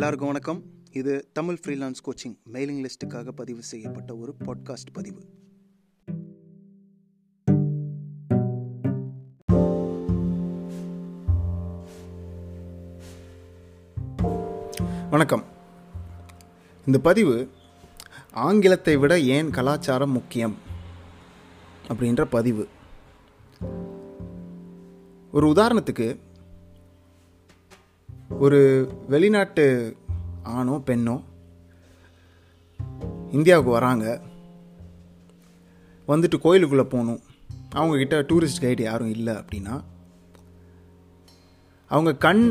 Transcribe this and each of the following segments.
எல்லாருக்கும் வணக்கம். இது தமிழ் ஃப்ரீலான்ஸ் கோச்சிங் மெயிலிங் லிஸ்ட்டுக்காக பதிவு செய்யப்பட்ட ஒரு பாட்காஸ்ட் பதிவு. வணக்கம். இந்த பதிவு ஆங்கிலத்தை விட ஏன் கலாச்சாரம் முக்கியம் அப்படின்ற பதிவு. ஒரு உதாரணத்துக்கு, ஒரு வெளிநாட்டு ஆணோ பெண்ணோ இந்தியாவுக்கு வராங்க, வந்துட்டு கோயிலுக்குள்ளே போகணும், அவங்கக்கிட்ட டூரிஸ்ட் கைடு யாரும் இல்லை அப்படின்னா, அவங்க கண்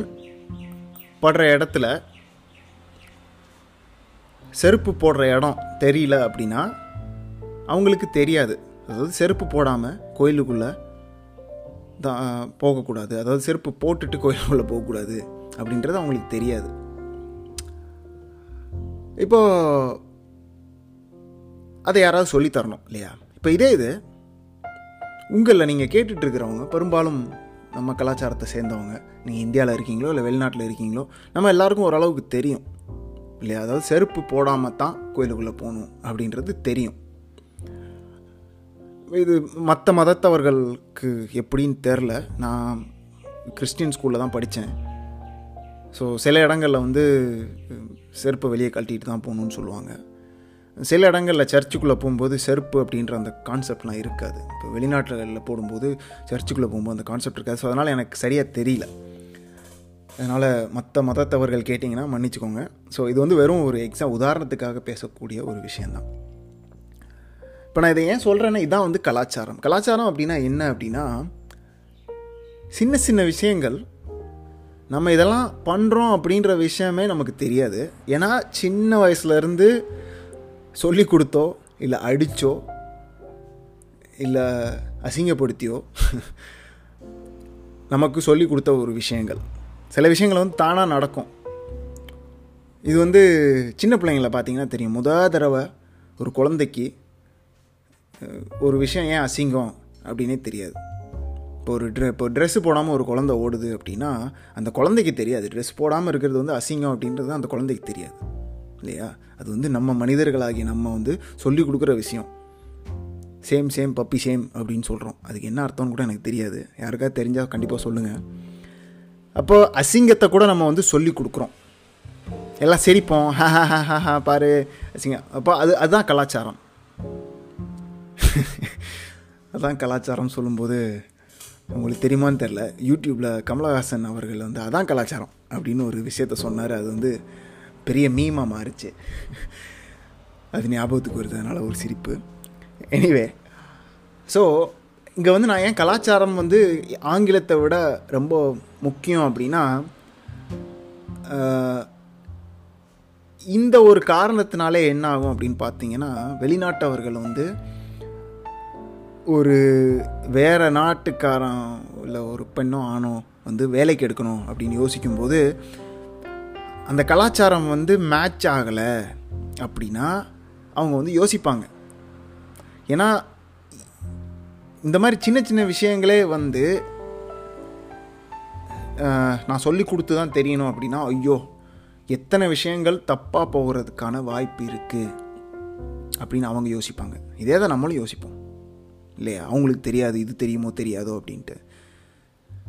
படுற இடத்துல செருப்பு போடுற இடம் தெரியல அப்படின்னா அவங்களுக்கு தெரியாது. அதாவது செருப்பு போடாமல் கோயிலுக்குள்ளே தான் போகக்கூடாது, அதாவது செருப்பு போட்டுட்டு கோயிலுக்குள்ளே போகக்கூடாது அப்படின்றது அவங்களுக்கு தெரியாது. இப்போது அதை யாராவது சொல்லித்தரணும் இல்லையா? இப்போ இது உங்களில் நீங்கள் கேட்டுட்ருக்கிறவங்க பெரும்பாலும் நம்ம கலாச்சாரத்தை சேர்ந்தவங்க. நீங்கள் இந்தியாவில் இருக்கீங்களோ இல்லை வெளிநாட்டில் இருக்கீங்களோ, நம்ம எல்லாருக்கும் ஓரளவுக்கு தெரியும் இல்லையா? அதாவது செருப்பு போடாமல் தான் கோயிலுக்குள்ளே போகணும் அப்படின்றது தெரியும். இது மற்ற மதத்தவர்களுக்கு எப்படின்னு தெரில. நான் கிறிஸ்டின் ஸ்கூலில் தான் படித்தேன். ஸோ சில இடங்களில் செருப்பை வெளியே கழட்டிட்டு தான் போகணுன்னு சொல்லுவாங்க. சில இடங்களில் சர்ச்சுக்குள்ளே போகும்போது செருப்பு அப்படின்ற அந்த கான்செப்ட்லாம் இருக்காது. இப்போ வெளிநாட்டில் போடும்போது சர்ச்சுக்குள்ளே போகும்போது அந்த கான்செப்ட் இருக்காது. ஸோ அதனால் எனக்கு சரியாக தெரியல. அதனால் மற்ற மதத்தவர்கள் கேட்டிங்கன்னா மன்னிச்சுக்கோங்க. ஸோ இது வெறும் ஒரு உதாரணத்துக்காக பேசக்கூடிய ஒரு விஷயந்தான். இப்போ நான் இதை ஏன் சொல்கிறேன்னா, இதுதான் கலாச்சாரம். கலாச்சாரம் அப்படின்னா என்ன அப்படின்னா, சின்ன சின்ன விஷயங்கள் நம்ம இதெல்லாம் பண்ணுறோம் அப்படின்ற விஷயமே நமக்கு தெரியாது. ஏன்னா சின்ன வயசுலேருந்து சொல்லி கொடுத்தோ இல்லை அடித்தோ இல்லை அசிங்கப்படுத்தியோ நமக்கு சொல்லி கொடுத்த ஒரு விஷயங்கள். சில விஷயங்கள் தானாக நடக்கும். இது சின்ன பிள்ளைங்களை பார்த்திங்கன்னா தெரியும். முதல் தடவை ஒரு குழந்தைக்கு ஒரு விஷயம் ஏன் அசிங்கம் அப்படின்னே தெரியாது. இப்போ ட்ரெஸ்ஸு போடாமல் ஒரு குழந்தை ஓடுது அப்படின்னா அந்த குழந்தைக்கு தெரியாது. ட்ரெஸ் போடாமல் இருக்கிறது அசிங்கம் அப்படின்றது அந்த குழந்தைக்கு தெரியாது இல்லையா? அது நம்ம மனிதர்களாகிய நம்ம சொல்லி கொடுக்குற விஷயம். சேம் சேம் பப்பி சேம் அப்படின்னு சொல்கிறோம். அதுக்கு என்ன அர்த்தம்னு கூட எனக்கு தெரியாது. யாருக்காவது தெரிஞ்சால் கண்டிப்பாக சொல்லுங்கள். அப்போது அசிங்கத்தை கூட நம்ம சொல்லி கொடுக்குறோம். எல்லாம் சிரிப்போம், ஹா ஹா ஹா ஹா பாரு அசிங்கம். அப்போ அதுதான் கலாச்சாரம். அதுதான் கலாச்சாரம் சொல்லும்போது உங்களுக்கு தெரியுமான்னு தெரில, யூடியூப்பில் கமலஹாசன் அவர்கள் அதான் கலாச்சாரம் அப்படின்னு ஒரு விஷயத்த சொன்னார். அது பெரிய மீமாக மாறிச்சு. அது ஞாபகத்துக்கு வருதுனால ஒரு சிரிப்பு. எனிவே, ஸோ இங்கே நான் ஏன் கலாச்சாரம் ஆங்கிலத்தை விட ரொம்ப முக்கியம் அப்படின்னா, இந்த ஒரு காரணத்தினாலே என்ன ஆகும் அப்படின்னு பார்த்தீங்கன்னா, வெளிநாட்டவர்கள் ஒரு வேறு நாட்டுக்காரன் இல்லை ஒரு பெண்ணோ ஆணோ வேலைக்கு எடுக்கணும் அப்படின்னு யோசிக்கும்போது அந்த கலாச்சாரம் மேட்ச் ஆகலை அப்படின்னா அவங்க யோசிப்பாங்க. ஏன்னா இந்த மாதிரி சின்ன சின்ன விஷயங்களே நான் சொல்லி கொடுத்து தான் தெரியணும் அப்படின்னா, ஐயோ எத்தனை விஷயங்கள் தப்பாக போகிறதுக்கான வாய்ப்பு இருக்குது அப்படின்னு அவங்க யோசிப்பாங்க. இதே தான் நம்மளும் யோசிப்போம் இல்லையா? அவங்களுக்கு தெரியாது, இது தெரியுமோ தெரியாதோ அப்படின்ட்டு.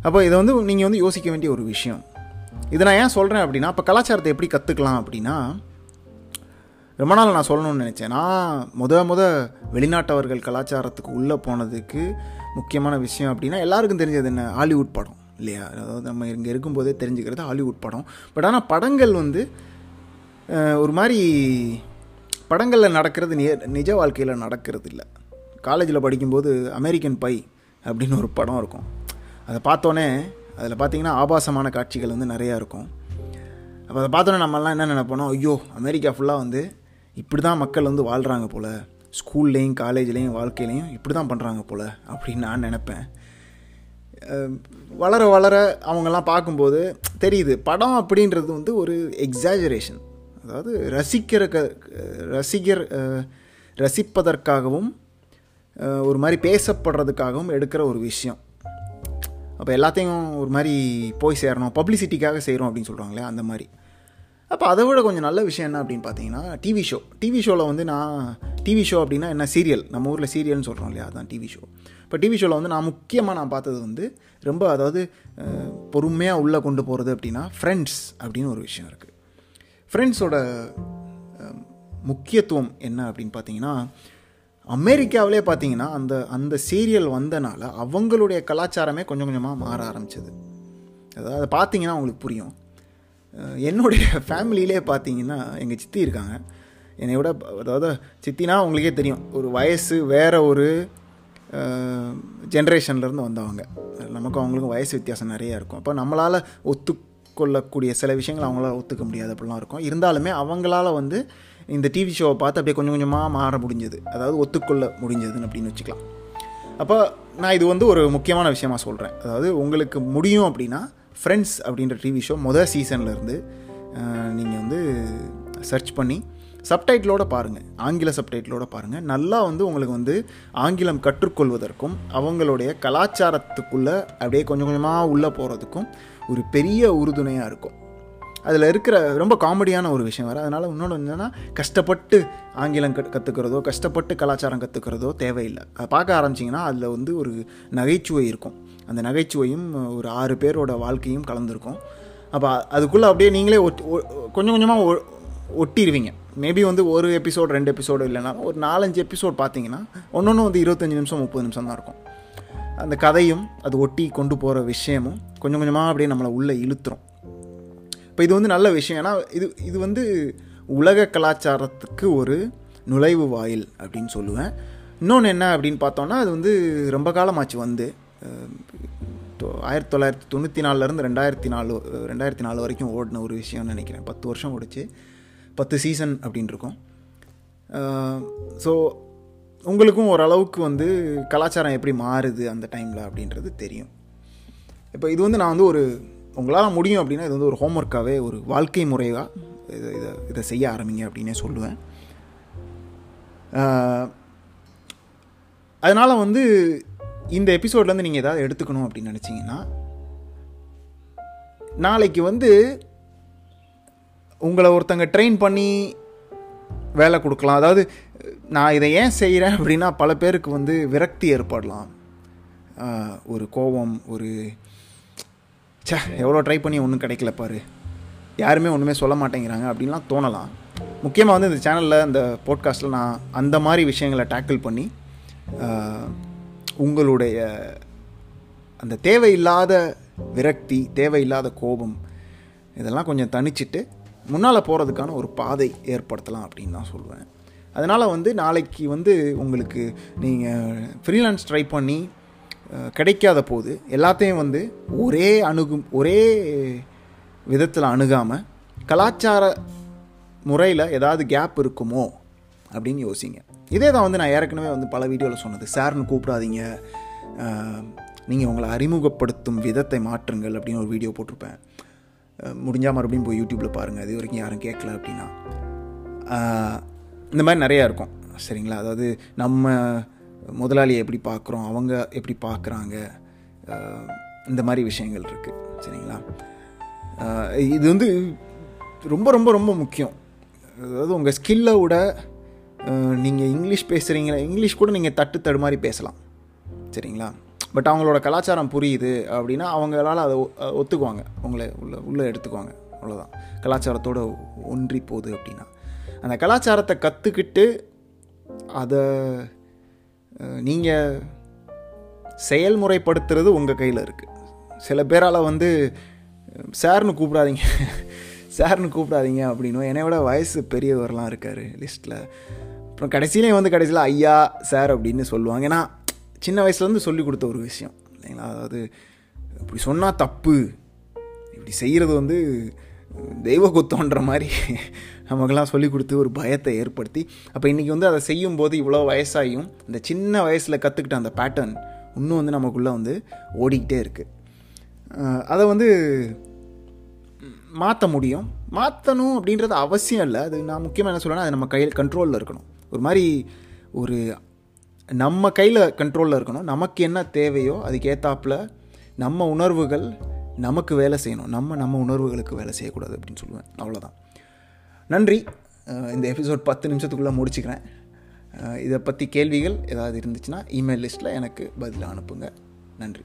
அப்போ இதை நீங்கள் யோசிக்க வேண்டிய ஒரு விஷயம். இதை நான் ஏன் சொல்கிறேன் அப்படின்னா, அப்போ கலாச்சாரத்தை எப்படி கற்றுக்கலாம் அப்படின்னா, ரொம்ப நாள் நான் சொல்லணும்னு நினச்சேன். நான் முத வெளிநாட்டவர்கள் கலாச்சாரத்துக்கு உள்ளே போனதுக்கு முக்கியமான விஷயம் அப்படின்னா, எல்லாருக்கும் தெரிஞ்சது என்ன, ஹாலிவுட் படம் இல்லையா? அதாவது நம்ம இங்கே இருக்கும்போதே தெரிஞ்சுக்கிறது ஹாலிவுட் படம். பட் ஆனால் படங்கள் ஒரு மாதிரி படங்களில் நடக்கிறது நிஜ வாழ்க்கையில் நடக்கிறது இல்லை. காலேஜில் படிக்கும்போது அமெரிக்கன் பை அப்படின்னு ஒரு படம் இருக்கும். அதை பார்த்தோன்னே அதில் பார்த்திங்கன்னா ஆபாசமான காட்சிகள் நிறையா இருக்கும். அப்போ அதை பார்த்தோன்னே நம்மளாம் என்ன நினைப்போம்னா, ஐயோ அமெரிக்கா ஃபுல்லாக இப்படி தான் மக்கள் வாழ்கிறாங்க போல், ஸ்கூல்லேயும் காலேஜ்லேயும் வாழ்க்கையிலையும் இப்படி தான் பண்ணுறாங்க போல் அப்படின்னு நான் நினைப்பேன். வளர வளர அவங்கெல்லாம் பார்க்கும்போது தெரியுது, படம் அப்படின்றது ஒரு எக்ஸாஜரேஷன். அதாவது ரசிப்பதற்காகவும் ஒரு மாதிரி பேசப்படுறதுக்காகவும் எடுக்கிற ஒரு விஷயம். அப்போ எல்லாத்தையும் ஒரு மாதிரி போய் சேரணும், பப்ளிசிட்டிக்காக செய்கிறோம் அப்படின்னு சொல்கிறாங்களே அந்த மாதிரி. அப்போ அதை விட கொஞ்சம் நல்ல விஷயம் என்ன அப்படின்னு பார்த்தீங்கன்னா, டிவி ஷோவில் வந்து நான் டிவி ஷோ அப்படின்னா என்ன, சீரியல், நம்ம ஊரில் சீரியல்னு சொல்கிறோம் இல்லையா, அதுதான் டிவி ஷோ. இப்போ டிவி ஷோவில் வந்து நான் முக்கியமாக பார்த்தது வந்து ரொம்ப, அதாவது பொறுமையாக உள்ளே கொண்டு போகிறது அப்படின்னா ஃப்ரெண்ட்ஸ் அப்படின்னு ஒரு விஷயம் இருக்குது. ஃப்ரெண்ட்ஸோட முக்கியத்துவம் என்ன அப்படின்னு பார்த்தீங்கன்னா, அமெரிக்காவிலே பார்த்தீங்கன்னா அந்த சீரியல் வந்தனால அவங்களுடைய கலாச்சாரமே கொஞ்சம் கொஞ்சமாக மாற ஆரம்பிச்சது. அதாவது பார்த்தீங்கன்னா அவங்களுக்கு புரியும். என்னுடைய ஃபேமிலியிலே பார்த்தீங்கன்னா எங்கள் சித்தி இருக்காங்க, என்னை விட, அதாவது சித்தினா அவங்களுக்கே தெரியும், ஒரு வயசு வேறு ஒரு ஜென்ரேஷன்லேருந்து வந்தவங்க, நமக்கு அவங்களுக்கும் வயசு வித்தியாசம் நிறையா இருக்கும். அப்போ நம்மளால் ஒத்துக்கொள்ளக்கூடிய சில விஷயங்கள் அவங்களால் ஒத்துக்க முடியாது அப்படிலாம் இருக்கும். இருந்தாலுமே அவங்களால் வந்து இந்த டிவி ஷோவை பார்த்து அப்படியே கொஞ்சம் கொஞ்சமாக மாற முடிஞ்சது, அதாவது ஒத்துக்கொள்ள முடிஞ்சதுன்னு அப்படின்னு வச்சுக்கலாம். அப்போ நான் இது வந்து ஒரு முக்கியமான விஷயமாக சொல்கிறேன். அதாவது உங்களுக்கு முடியும் அப்படின்னா ஃப்ரெண்ட்ஸ் அப்படின்ற டிவி ஷோ மொதல் சீசன்லேருந்து நீங்கள் வந்து சர்ச் பண்ணி சப்டைட்டிலோடு பாருங்கள், ஆங்கில சப்டைட்டிலோடு பாருங்கள். நல்லா வந்து உங்களுக்கு வந்து ஆங்கிலம் கற்றுக்கொள்வதற்கும் அவங்களுடைய கலாச்சாரத்துக்குள்ளே அப்படியே கொஞ்சம் கொஞ்சமாக உள்ளே போகிறதுக்கும் ஒரு பெரிய உறுதுணையாக இருக்கும். அதில் இருக்கிற ரொம்ப காமெடியான ஒரு விஷயம் வேறு. அதனால் இன்னொன்று என்னென்னா, கஷ்டப்பட்டு ஆங்கிலம் கற்றுக்கிறதோ கஷ்டப்பட்டு கலாச்சாரம் கற்றுக்கிறதோ தேவையில்லை. அதை பார்க்க ஆரம்பிச்சிங்கன்னா அதில் வந்து ஒரு நகைச்சுவை இருக்கும். அந்த நகைச்சுவையும் ஒரு 6 பேரோட வாழ்க்கையும் கலந்துருக்கும். அப்போ அதுக்குள்ளே அப்படியே நீங்களே கொஞ்சம் கொஞ்சமாக ஒட்டிடுவீங்க. மேபி வந்து ஒரு எபிசோடு 2 எபிசோடு இல்லைனா ஒரு 4-5 எபிசோடு பார்த்தீங்கன்னா ஒன்று வந்து 25 நிமிஷம் 30 நிமிஷம் தான் இருக்கும். அந்த கதையும் அது ஒட்டி கொண்டு போகிற விஷயமும் கொஞ்சம் கொஞ்சமாக அப்படியே நம்மளை உள்ளே இழுத்துரும். இப்போ இது வந்து நல்ல விஷயம். ஏன்னா இது வந்து உலக கலாச்சாரத்துக்கு ஒரு நுழைவு வாயில் அப்படின்னு சொல்லுவேன். இன்னொன்று என்ன அப்படின்னு பார்த்தோன்னா, அது வந்து ரொம்ப காலமாச்சு வந்து 1994 2004 வரைக்கும் ஓடின ஒரு விஷயம்னு நினைக்கிறேன். 10 வருஷம் ஓடிச்சு, 10 சீசன் அப்படின்னு இருக்கும். ஸோ உங்களுக்கும் ஓரளவுக்கு வந்து கலாச்சாரம் எப்படி மாறுது அந்த டைமில் அப்படின்றது தெரியும். இப்போ இது வந்து நான் வந்து ஒரு, உங்களால் முடியும் அப்படின்னா இது வந்து ஒரு ஹோம்ஒர்க்காகவே, ஒரு வாழ்க்கை முறையாக இதை செய்ய ஆரம்பிங்க அப்படின்னே சொல்லுவேன். அதனால் வந்து இந்த எபிசோட்லேருந்து நீங்கள் எதாவது எடுத்துக்கணும் அப்படின்னு நினச்சிங்கன்னா, நாளைக்கு வந்து உங்களை ஒருத்தங்க ட்ரெயின் பண்ணி வேலை கொடுக்கலாம். அதாவது நான் இதை ஏன் செய்கிறேன் அப்படின்னா, பல பேருக்கு வந்து விரக்தி ஏற்படலாம், ஒரு கோபம், ஒரு சே எவ்வளோ ட்ரை பண்ணி ஒன்றும் கிடைக்கல பாரு, யாருமே ஒன்றுமே சொல்ல மாட்டேங்கிறாங்க அப்படின்லாம் தோணலாம். முக்கியமாக வந்து இந்த சேனலில், இந்த போட்காஸ்ட்டில் நான் அந்த மாதிரி விஷயங்களை டேக்கிள் பண்ணி உங்களுடைய அந்த தேவையில்லாத விரக்தி, தேவையில்லாத கோபம் இதெல்லாம் கொஞ்சம் தணிச்சிட்டு முன்னால் போகிறதுக்கான ஒரு பாதை ஏற்படுத்தலாம் அப்படின்னு தான் சொல்லுவேன். அதனால் வந்து நாளைக்கு வந்து உங்களுக்கு நீங்கள் ஃப்ரீலான்ஸ் ட்ரை பண்ணி கிடைக்காத போது எல்லாத்தையும் வந்து ஒரே விதத்தில் அணுகாமல் கலாச்சார முறையில் ஏதாவது கேப் இருக்குமோ அப்படின்னு யோசிங்க. இதே தான் வந்து நான் ஏற்கனவே வந்து பல வீடியோவில் சொன்னது, சார்னு கூப்பிடாதீங்க, நீங்கள் உங்களை அறிமுகப்படுத்தும் விதத்தை மாற்றுங்கள் அப்படின்னு ஒரு வீடியோ போட்டிருப்பேன். முடிஞ்சால் மறுபடியும் போய் யூடியூப்பில் பாருங்கள், அது வரைக்கும் யாரும் கேட்கல அப்படின்னா. இந்த மாதிரி நிறையா இருக்கும் சரிங்களா. அதாவது நம்ம முதலாளியை எப்படி பார்க்குறோம், அவங்க எப்படி பார்க்குறாங்க, இந்த மாதிரி விஷயங்கள் இருக்குது சரிங்களா. இது வந்து ரொம்ப ரொம்ப ரொம்ப முக்கியம். அதாவது உங்கள் ஸ்கில்லை விட நீங்கள் இங்கிலீஷ் பேசுகிறீங்களா, இங்கிலீஷ் கூட நீங்கள் தட்டு மாதிரி பேசலாம் சரிங்களா. பட் அவங்களோட கலாச்சாரம் புரியுது அப்படின்னா அவங்களால் அதை ஒத்துக்குவாங்க, உங்களை உள்ளே எடுத்துக்குவாங்க. அவ்வளோதான், கலாச்சாரத்தோடு ஒன்றி போகுது அப்படின்னா. அந்த கலாச்சாரத்தை கற்றுக்கிட்டு அதை நீங்கள் செயல்முறைப்படுத்துறது உங்கள் கையில் இருக்குது. சில பேரால் வந்து சார்னு கூப்பிடாதீங்க அப்படின்னும், என்னை விட வயசு பெரியவரெலாம் இருக்கார் லிஸ்ட்டில். அப்புறம் கடைசியிலையும் வந்து கடைசியில் ஐயா சார் அப்படின்னு சொல்லுவாங்க. ஏன்னா சின்ன வயசுலேருந்து சொல்லி கொடுத்த ஒரு விஷயம் இல்லைங்களா. அதாவது இப்படி சொன்னால் தப்பு, இப்படி செய்கிறது வந்து தெய்வ குத்தோன்ற மாதிரி நமக்கெல்லாம் சொல்லி கொடுத்து ஒரு பயத்தை ஏற்படுத்தி, அப்போ இன்றைக்கி வந்து அதை செய்யும்போது இவ்வளோ வயசாகியும் இந்த சின்ன வயசில் கற்றுக்கிட்ட அந்த பேட்டர்ன் இன்னும் வந்து நமக்குள்ளே வந்து ஓடிக்கிட்டே இருக்குது. அதை வந்து மாற்ற முடியும், மாற்றணும் அப்படின்றது அவசியம் இல்லை. அது நான் முக்கியமாக என்ன சொல்லுவேன்னா, அது நம்ம கையில் கண்ட்ரோலில் இருக்கணும். ஒரு மாதிரி ஒரு நம்ம கையில் கண்ட்ரோலில் இருக்கணும். நமக்கு என்ன தேவையோ அதுக்கேற்றாப்புல நம்ம உணர்வுகள் நமக்கு வேலை செய்யணும், நம்ம உணர்வுகளுக்கு வேலை செய்யக்கூடாது அப்படின்னு சொல்லுவேன். அவ்வளோதான். நன்றி. இந்த எபிசோட் 10 நிமிஷத்துக்குள்ளே முடிச்சுக்கிறேன். இதை பற்றி கேள்விகள் ஏதாவது இருந்துச்சுன்னா இமெயில் லிஸ்ட்டில் எனக்கு பதிலாக அனுப்புங்க. நன்றி.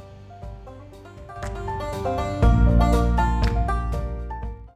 நன்றி.